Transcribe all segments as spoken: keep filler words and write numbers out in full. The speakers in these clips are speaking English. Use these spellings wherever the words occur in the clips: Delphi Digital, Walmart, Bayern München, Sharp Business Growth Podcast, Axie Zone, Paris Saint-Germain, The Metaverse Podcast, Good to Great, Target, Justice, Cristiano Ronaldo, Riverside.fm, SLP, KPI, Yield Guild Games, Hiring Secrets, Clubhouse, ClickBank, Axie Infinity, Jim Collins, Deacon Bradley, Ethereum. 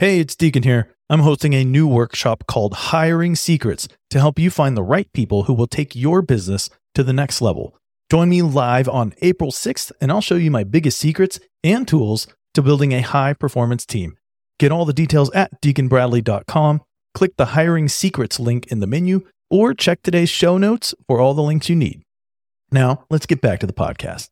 Hey, it's Deacon here. I'm hosting a new workshop called Hiring Secrets to help you find the right people who will take your business to the next level. Join me live on April sixth, and I'll show you my biggest secrets and tools to building a high-performance team. Get all the details at deacon bradley dot com. Click the Hiring Secrets link in the menu, or check today's show notes for all the links you need. Now, let's get back to the podcast.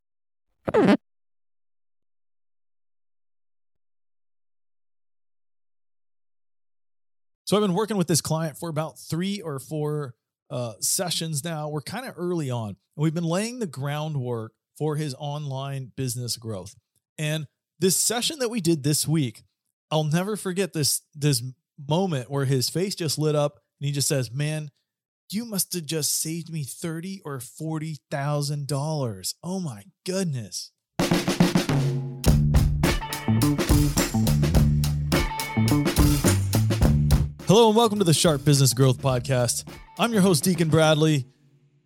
So I've been working with this client for about three or four uh, sessions now. We're kind of early on, and we've been laying the groundwork for his online business growth. And this session that we did this week, I'll never forget this, this moment where his face just lit up and he just says, "Man, you must have just saved me thirty thousand dollars or forty thousand dollars. Oh my goodness." Hello and welcome to the Sharp Business Growth Podcast. I'm your host, Deacon Bradley.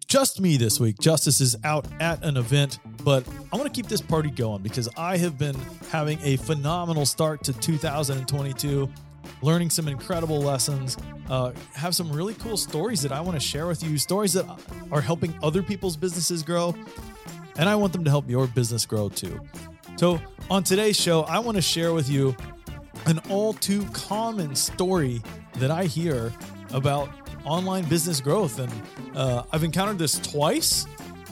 Just me this week. Justice is out at an event, but I want to keep this party going because I have been having a phenomenal start to two thousand twenty-two, learning some incredible lessons, uh, have some really cool stories that I want to share with you, stories that are helping other people's businesses grow, and I want them to help your business grow too. So on today's show, I want to share with you an all too common story that I hear about online business growth. And uh, I've encountered this twice,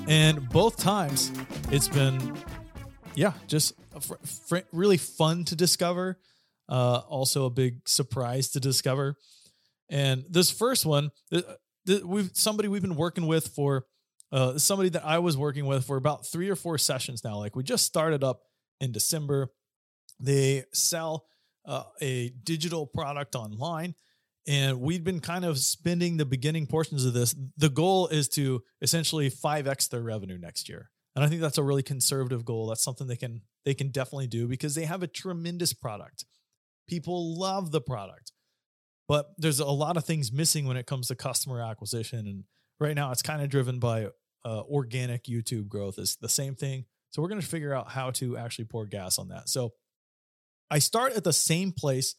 and both times it's been, yeah, just fr- fr- really fun to discover. Uh, also a big surprise to discover. And this first one, th- th- we've somebody we've been working with for, uh, somebody that I was working with for about three or four sessions now. Like we just started up in December. They sell uh, a digital product online. And we've been kind of spending the beginning portions of this. The goal is to essentially five X their revenue next year. And I think that's a really conservative goal. That's something they can they can definitely do because they have a tremendous product. People love the product. But there's a lot of things missing when it comes to customer acquisition. And right now it's kind of driven by uh, organic YouTube growth. It's the same thing. So we're going to figure out how to actually pour gas on that. So I start at the same place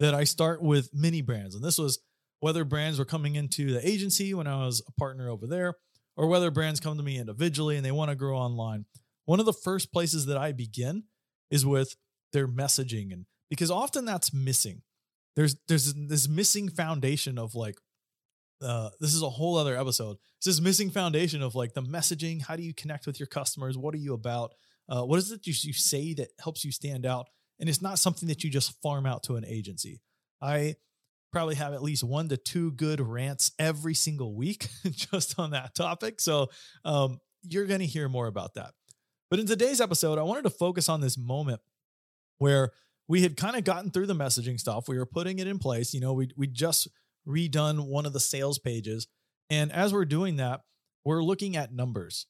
that I start with mini brands. And this was whether brands were coming into the agency when I was a partner over there, or whether brands come to me individually and they want to grow online. One of the first places that I begin is with their messaging. And because often that's missing, there's, there's this missing foundation of like, uh, this is a whole other episode. It's this missing foundation of like the messaging. How do you connect with your customers? What are you about? Uh, what is it you, you say that helps you stand out? And it's not something that you just farm out to an agency. I probably have at least one to two good rants every single week just on that topic. So um, you're going to hear more about that. But in today's episode, I wanted to focus on this moment where we had kind of gotten through the messaging stuff. We were putting it in place. You know, we we just redone one of the sales pages. And as we're doing that, we're looking at numbers.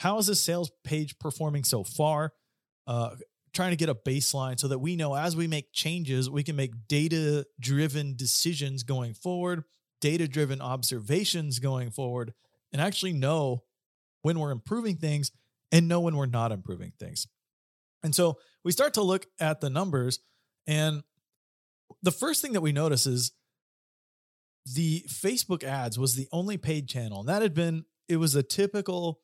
How is this sales page performing so far? Uh, trying to get a baseline so that we know as we make changes, we can make data-driven decisions going forward, data-driven observations going forward, and actually know when we're improving things and know when we're not improving things. And so we start to look at the numbers, and the first thing that we notice is the Facebook ads was the only paid channel. And that had been, it was a typical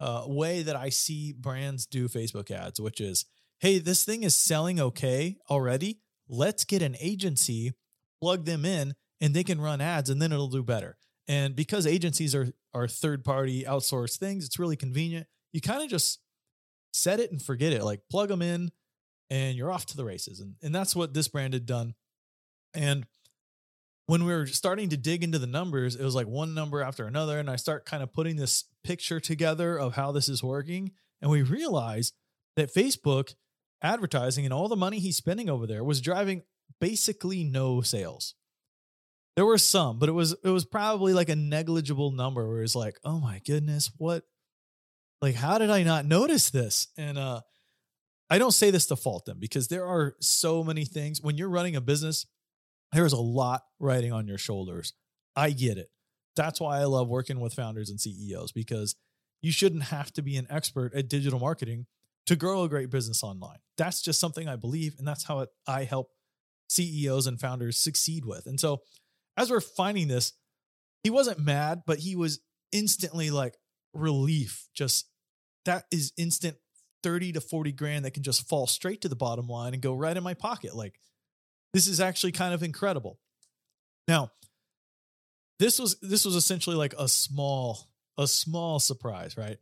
uh, way that I see brands do Facebook ads, which is, hey, this thing is selling okay already. Let's get an agency, plug them in, and they can run ads, and then it'll do better. And because agencies are are third-party outsourced things, it's really convenient. You kind of just set it and forget it. Like plug them in, and you're off to the races. And, and that's what this brand had done. And when we were starting to dig into the numbers, it was like one number after another. And I start kind of putting this picture together of how this is working. And we realize that Facebook advertising and all the money he's spending over there was driving basically no sales. There were some, but it was it was probably like a negligible number where it's like, oh my goodness, what? Like, how did I not notice this? And uh, I don't say this to fault them because there are so many things. When you're running a business, there's a lot riding on your shoulders. I get it. That's why I love working with founders and C E Os, because you shouldn't have to be an expert at digital marketing to grow a great business online. That's just something I believe, and that's how it, I help C E Os and founders succeed with. And so as we're finding this, he wasn't mad, but he was instantly like relief. Just that is instant thirty to forty grand that can just fall straight to the bottom line and go right in my pocket. Like, this is actually kind of incredible. Now, this was, this was essentially like a small, a small surprise, right?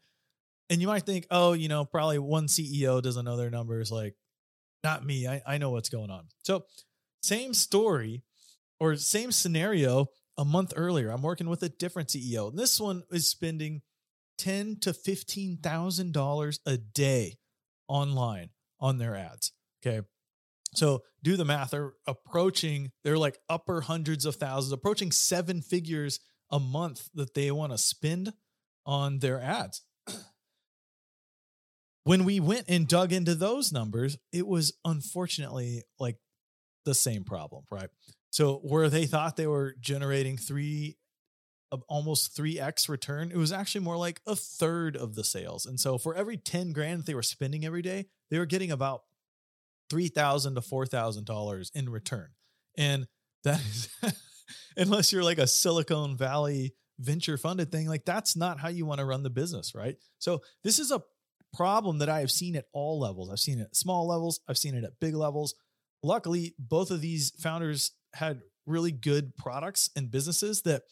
And you might think, oh, you know, probably one C E O doesn't know their numbers. Like, not me. I, I know what's going on. So same story or same scenario a month earlier. I'm working with a different C E O. And this one is spending ten thousand to fifteen thousand dollars a day online on their ads. Okay. So do the math. They're approaching, they're like upper hundreds of thousands, approaching seven figures a month that they want to spend on their ads. When we went and dug into those numbers, it was unfortunately like the same problem, right? So where they thought they were generating three, almost three X return, it was actually more like a third of the sales. And so for every ten grand that they were spending every day, they were getting about three thousand to four thousand dollars in return. And that is, unless you're like a Silicon Valley venture funded thing, like that's not how you want to run the business, right? So this is a problem that I have seen at all levels. I've seen it at small levels. I've seen it at big levels. Luckily, both of these founders had really good products and businesses that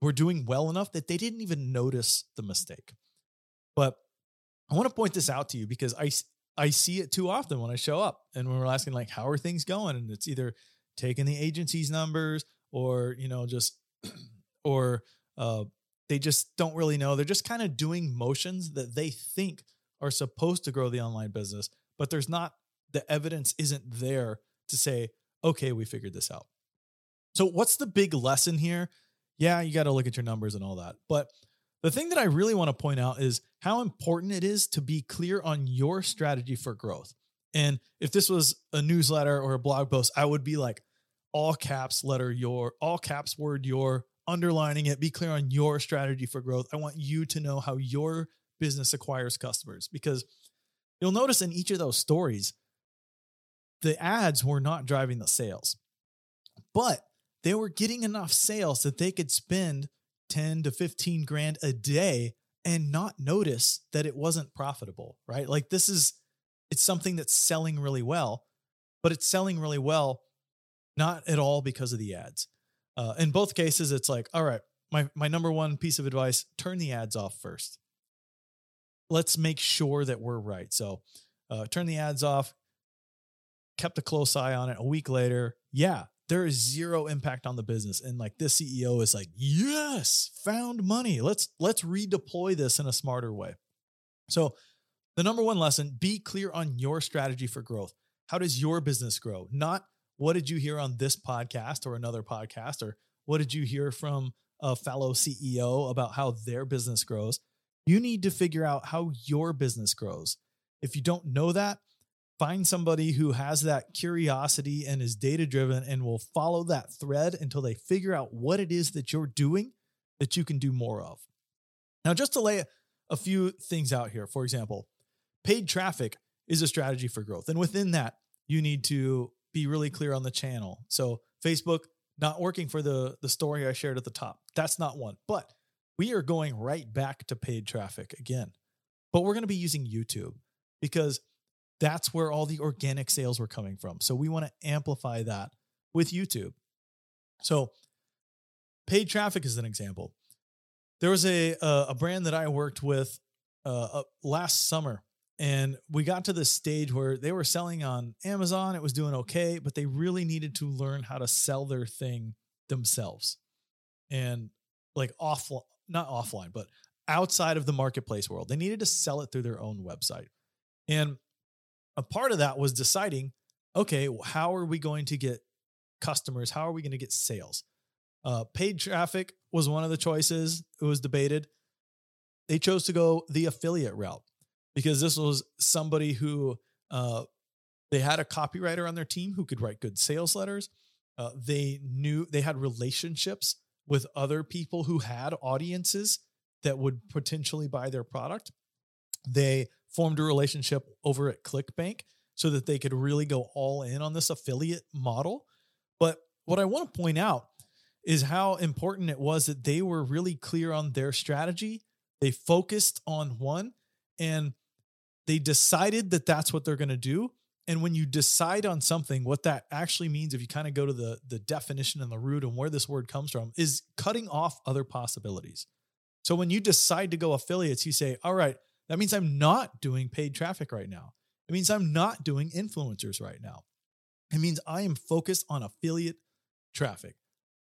were doing well enough that they didn't even notice the mistake. But I want to point this out to you because I, I see it too often when I show up and when we're asking like, how are things going? And it's either taking the agency's numbers or, you know, just, or uh, they just don't really know. They're just kind of doing motions that they think are supposed to grow the online business, but there's not, the evidence isn't there to say, okay, we figured this out. So what's the big lesson here? Yeah, you got to look at your numbers and all that. But the thing that I really want to point out is how important it is to be clear on your strategy for growth. And if this was a newsletter or a blog post, I would be like all caps letter your, all caps word your, underlining it, be clear on your strategy for growth. I want you to know how your business acquires customers, because you'll notice in each of those stories, the ads were not driving the sales, but they were getting enough sales that they could spend ten to fifteen grand a day and not notice that it wasn't profitable, right? Like this is, it's something that's selling really well, but it's selling really well, not at all because of the ads. Uh, in both cases, it's like, all right, my, my number one piece of advice, turn the ads off first. Let's make sure that we're right. So uh, turn the ads off, kept a close eye on it. A week later, yeah, there is zero impact on the business. And like this C E O is like, yes, found money. Let's, let's redeploy this in a smarter way. So the number one lesson, be clear on your strategy for growth. How does your business grow? Not what did you hear on this podcast or another podcast, or what did you hear from a fellow C E O about how their business grows? You need to figure out how your business grows. If you don't know that, find somebody who has that curiosity and is data-driven and will follow that thread until they figure out what it is that you're doing that you can do more of. Now, just to lay a few things out here, for example, paid traffic is a strategy for growth. And within that, you need to be really clear on the channel. So Facebook not working for the, the story I shared at the top. That's not one, but we are going right back to paid traffic again, but we're going to be using YouTube because that's where all the organic sales were coming from. So we want to amplify that with YouTube. So paid traffic is an example. There was a uh, a brand that I worked with uh, uh, last summer, and we got to this stage where they were selling on Amazon. It was doing okay, but they really needed to learn how to sell their thing themselves. And like off, not offline, but outside of the marketplace world, they needed to sell it through their own website. And a part of that was deciding, okay, how are we going to get customers? How are we going to get sales? Uh, paid traffic was one of the choices. It was debated. They chose to go the affiliate route because this was somebody who uh, they had a copywriter on their team who could write good sales letters. Uh, they knew they had relationships with other people who had audiences that would potentially buy their product. They formed a relationship over at ClickBank so that they could really go all in on this affiliate model But what I want to point out is how important it was that they were really clear on their strategy. They focused on one and they decided that that's what they're going to do. And when you decide on something, what that actually means, if you kind of go to the, the definition and the root and where this word comes from, is cutting off other possibilities. So when you decide to go affiliates, you say, all right, that means I'm not doing paid traffic right now. It means I'm not doing influencers right now. It means I am focused on affiliate traffic.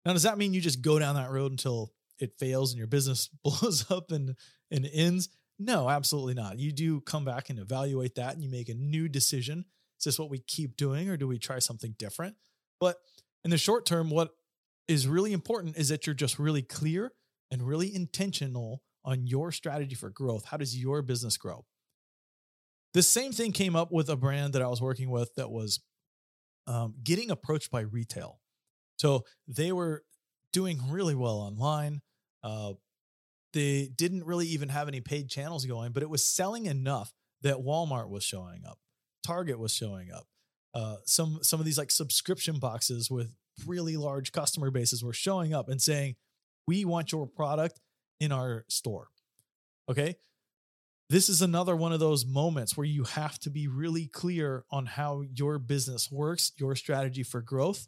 Now, does that mean you just go down that road until it fails and your business blows up and, and ends? No, absolutely not. You do come back and evaluate that and you make a new decision. Is this what we keep doing or do we try something different? But in the short term, what is really important is that you're just really clear and really intentional on your strategy for growth. How does your business grow? The same thing came up with a brand that I was working with that was um, getting approached by retail. So they were doing really well online. Uh, they didn't really even have any paid channels going, but it was selling enough that Walmart was showing up. Target was showing up. Uh, some, some of these like subscription boxes with really large customer bases were showing up and saying, we want your product in our store. Okay. This is another one of those moments where you have to be really clear on how your business works, your strategy for growth,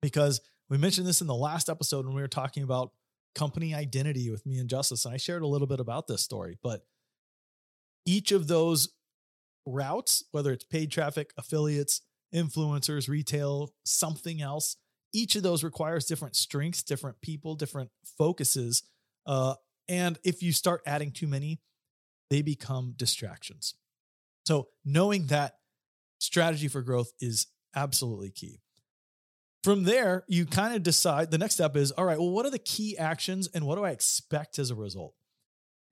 because we mentioned this in the last episode when we were talking about company identity with me and Justice. And I shared a little bit about this story, but each of those routes, whether it's paid traffic, affiliates, influencers, retail, something else, each of those requires different strengths, different people, different focuses. Uh, and if you start adding too many, they become distractions. So knowing that strategy for growth is absolutely key. From there, you kind of decide, the next step is, all right, well, what are the key actions and what do I expect as a result?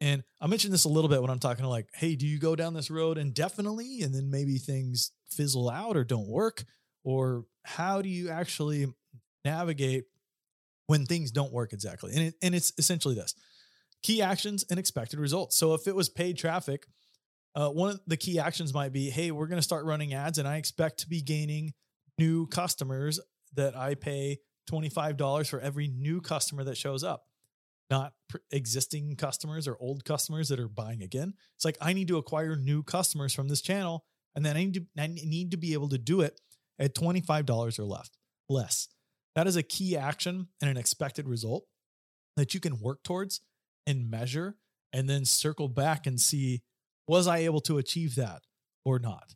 And I mentioned this a little bit when I'm talking to like, hey, do you go down this road indefinitely and then maybe things fizzle out or don't work? Or how do you actually navigate when things don't work exactly? And it, and it's essentially this, key actions and expected results. So if it was paid traffic, uh, one of the key actions might be, hey, we're going to start running ads and I expect to be gaining new customers that I pay twenty-five dollars for every new customer that shows up. Not existing customers or old customers that are buying again. It's like, I need to acquire new customers from this channel. And then I need to, I need to be able to do it at twenty-five dollars or less. That is a key action and an expected result that you can work towards and measure and then circle back and see, was I able to achieve that or not?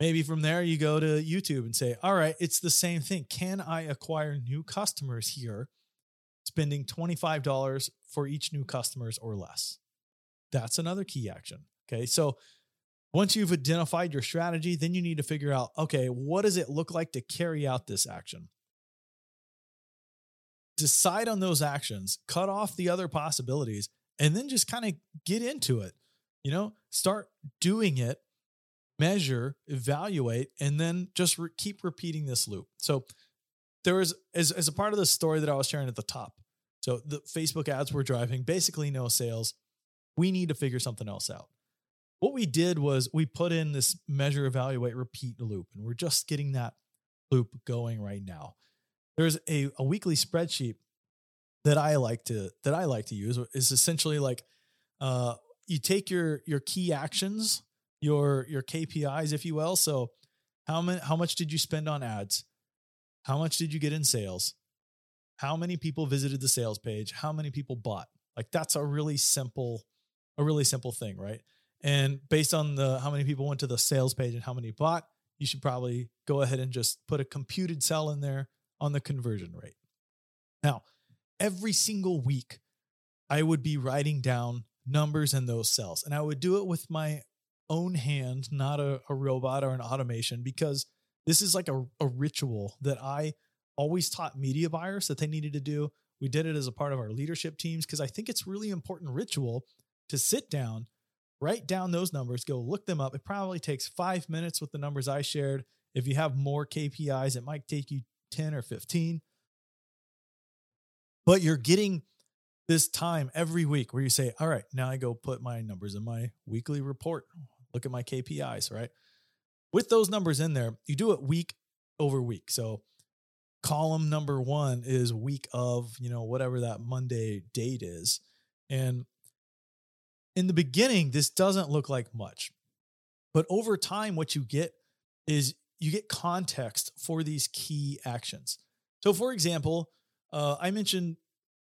Maybe from there you go to YouTube and say, all right, it's the same thing. Can I acquire new customers here? Spending twenty-five dollars for each new customers or less. That's another key action. Okay. So once you've identified your strategy, then you need to figure out, okay, what does it look like to carry out this action? Decide on those actions, cut off the other possibilities, and then just kind of get into it. You know, start doing it, measure, evaluate, and then just re- keep repeating this loop. So there was, as, as a part of the story that I was sharing at the top, so the Facebook ads were driving basically no sales. We need to figure something else out. What we did was we put in this measure, evaluate, repeat loop, and we're just getting that loop going right now. There's a, a weekly spreadsheet that I like to, that I like to use. It's essentially like uh, you take your, your key actions, your, your K P Is, if you will. So how many, how much did you spend on ads? How much did you get in sales? How many people visited the sales page? How many people bought? Like that's a really simple, a really simple thing, right? And based on the how many people went to the sales page and how many bought, you should probably go ahead and just put a computed cell in there on the conversion rate. Now, every single week, I would be writing down numbers in those cells. And I would do it with my own hand, not a, a robot or an automation, because this is like a, a ritual that I always taught media buyers that they needed to do. We did it as a part of our leadership teams because I think it's really important ritual to sit down, write down those numbers, go look them up. It probably takes five minutes with the numbers I shared. If you have more K P Is, it might take you ten or fifteen. But you're getting this time every week where you say, all right, now I go put my numbers in my weekly report. Look at my K P Is, right? With those numbers in there, you do it week over week. So column number one is week of, you know, whatever that Monday date is. And in the beginning, this doesn't look like much, but over time, what you get is you get context for these key actions. So for example, uh, I mentioned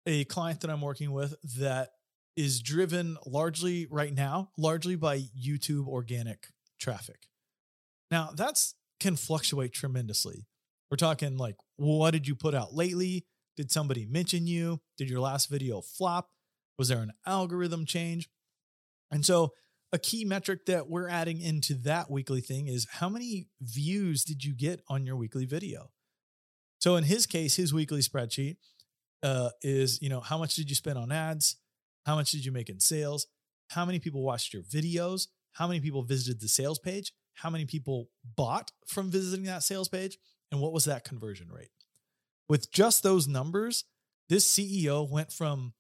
a client that I'm working with that is driven largely right now, largely by YouTube organic traffic. Now that's can fluctuate tremendously. We're talking like, what did you put out lately? Did somebody mention you? Did your last video flop? Was there an algorithm change? And so a key metric that we're adding into that weekly thing is how many views did you get on your weekly video? So in his case, his weekly spreadsheet uh, is, you know, how much did you spend on ads? How much did you make in sales? How many people watched your videos? How many people visited the sales page? How many people bought from visiting that sales page? And what was that conversion rate? With just those numbers, this C E O went from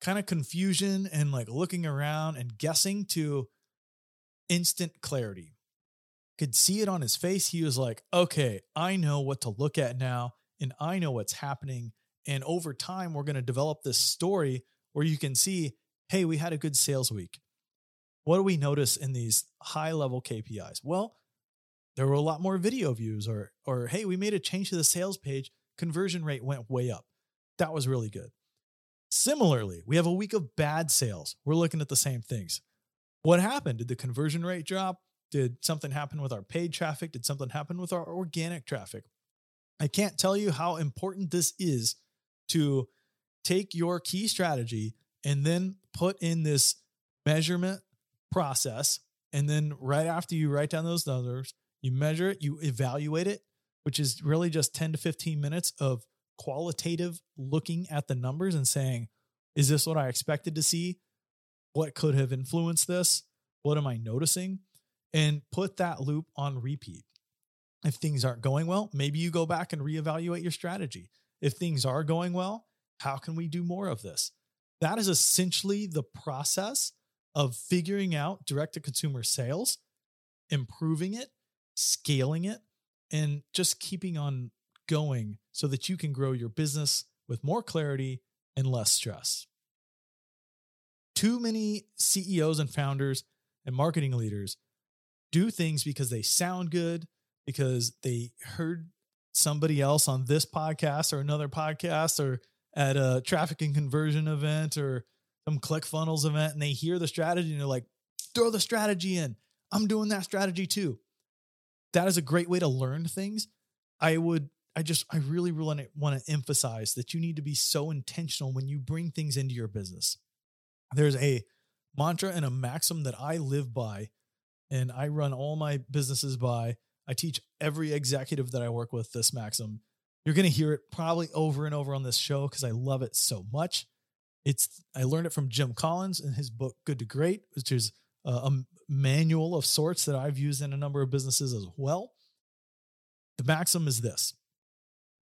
kind of confusion and like looking around and guessing to instant clarity. Could see it on his face. He was like, okay, I know what to look at now and I know what's happening. And over time, we're going to develop this story where you can see, hey, we had a good sales week. What do we notice in these high level K P Is? Well, there were a lot more video views or, or hey, we made a change to the sales page. Conversion rate went way up. That was really good. Similarly, we have a week of bad sales. We're looking at the same things. What happened? Did the conversion rate drop? Did something happen with our paid traffic? Did something happen with our organic traffic? I can't tell you how important this is to take your key strategy and then put in this measurement process. And then right after you write down those numbers, you measure it, you evaluate it, which is really just ten to fifteen minutes of qualitative looking at the numbers and saying, is this what I expected to see? What could have influenced this? What am I noticing? And put that loop on repeat. If things aren't going well, maybe you go back and reevaluate your strategy. If things are going well, how can we do more of this? That is essentially the process of figuring out direct-to-consumer sales, improving it, scaling it, and just keeping on going so that you can grow your business with more clarity and less stress. Too many C E Os and founders and marketing leaders do things because they sound good, because they heard somebody else on this podcast or another podcast or at a traffic and conversion event or some ClickFunnels event, and they hear the strategy and they're like, throw the strategy in. I'm doing that strategy too. That is a great way to learn things. I would, I just, I really, really want to emphasize that you need to be so intentional when you bring things into your business. There's a mantra and a maxim that I live by, and I run all my businesses by. I teach every executive that I work with this maxim. You're going to hear it probably over and over on this show because I love it so much. It's I learned it from Jim Collins in his book, Good to Great, which is a, a manual of sorts that I've used in a number of businesses as well. The maxim is this: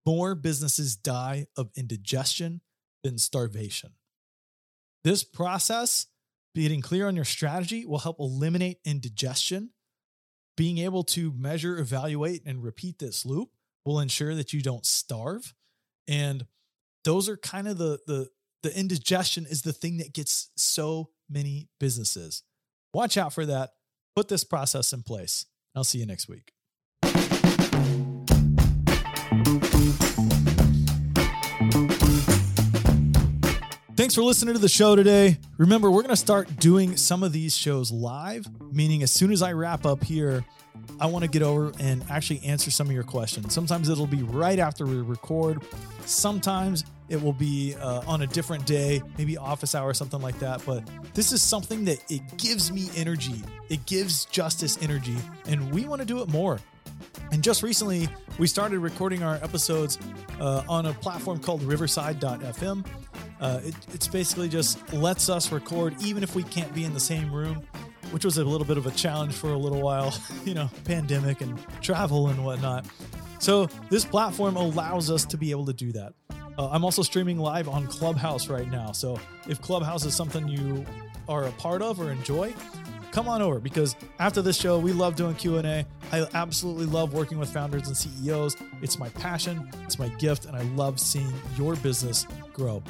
more businesses die of indigestion than starvation. This process, being clear on your strategy, will help eliminate indigestion. Being able to measure, evaluate, and repeat this loop will ensure that you don't starve. And those are kind of the, the, the indigestion is the thing that gets so many businesses. Watch out for that. Put this process in place. I'll see you next week. Thanks for listening to the show today. Remember, we're going to start doing some of these shows live, meaning as soon as I wrap up here, I want to get over and actually answer some of your questions. Sometimes it'll be right after we record. Sometimes it will be uh, on a different day, maybe office hour or something like that. But this is something that it gives me energy. It gives Justice energy, and we want to do it more. And just recently, we started recording our episodes uh, on a platform called Riverside dot f m. Uh, it, it's basically just lets us record even if we can't be in the same room, which was a little bit of a challenge for a little while, you know, pandemic and travel and whatnot. So this platform allows us to be able to do that. Uh, I'm also streaming live on Clubhouse right now. So if Clubhouse is something you are a part of or enjoy, come on over, because after this show, we love doing Q and A. I absolutely love working with founders and C E Os. It's my passion, it's my gift, and I love seeing your business grow.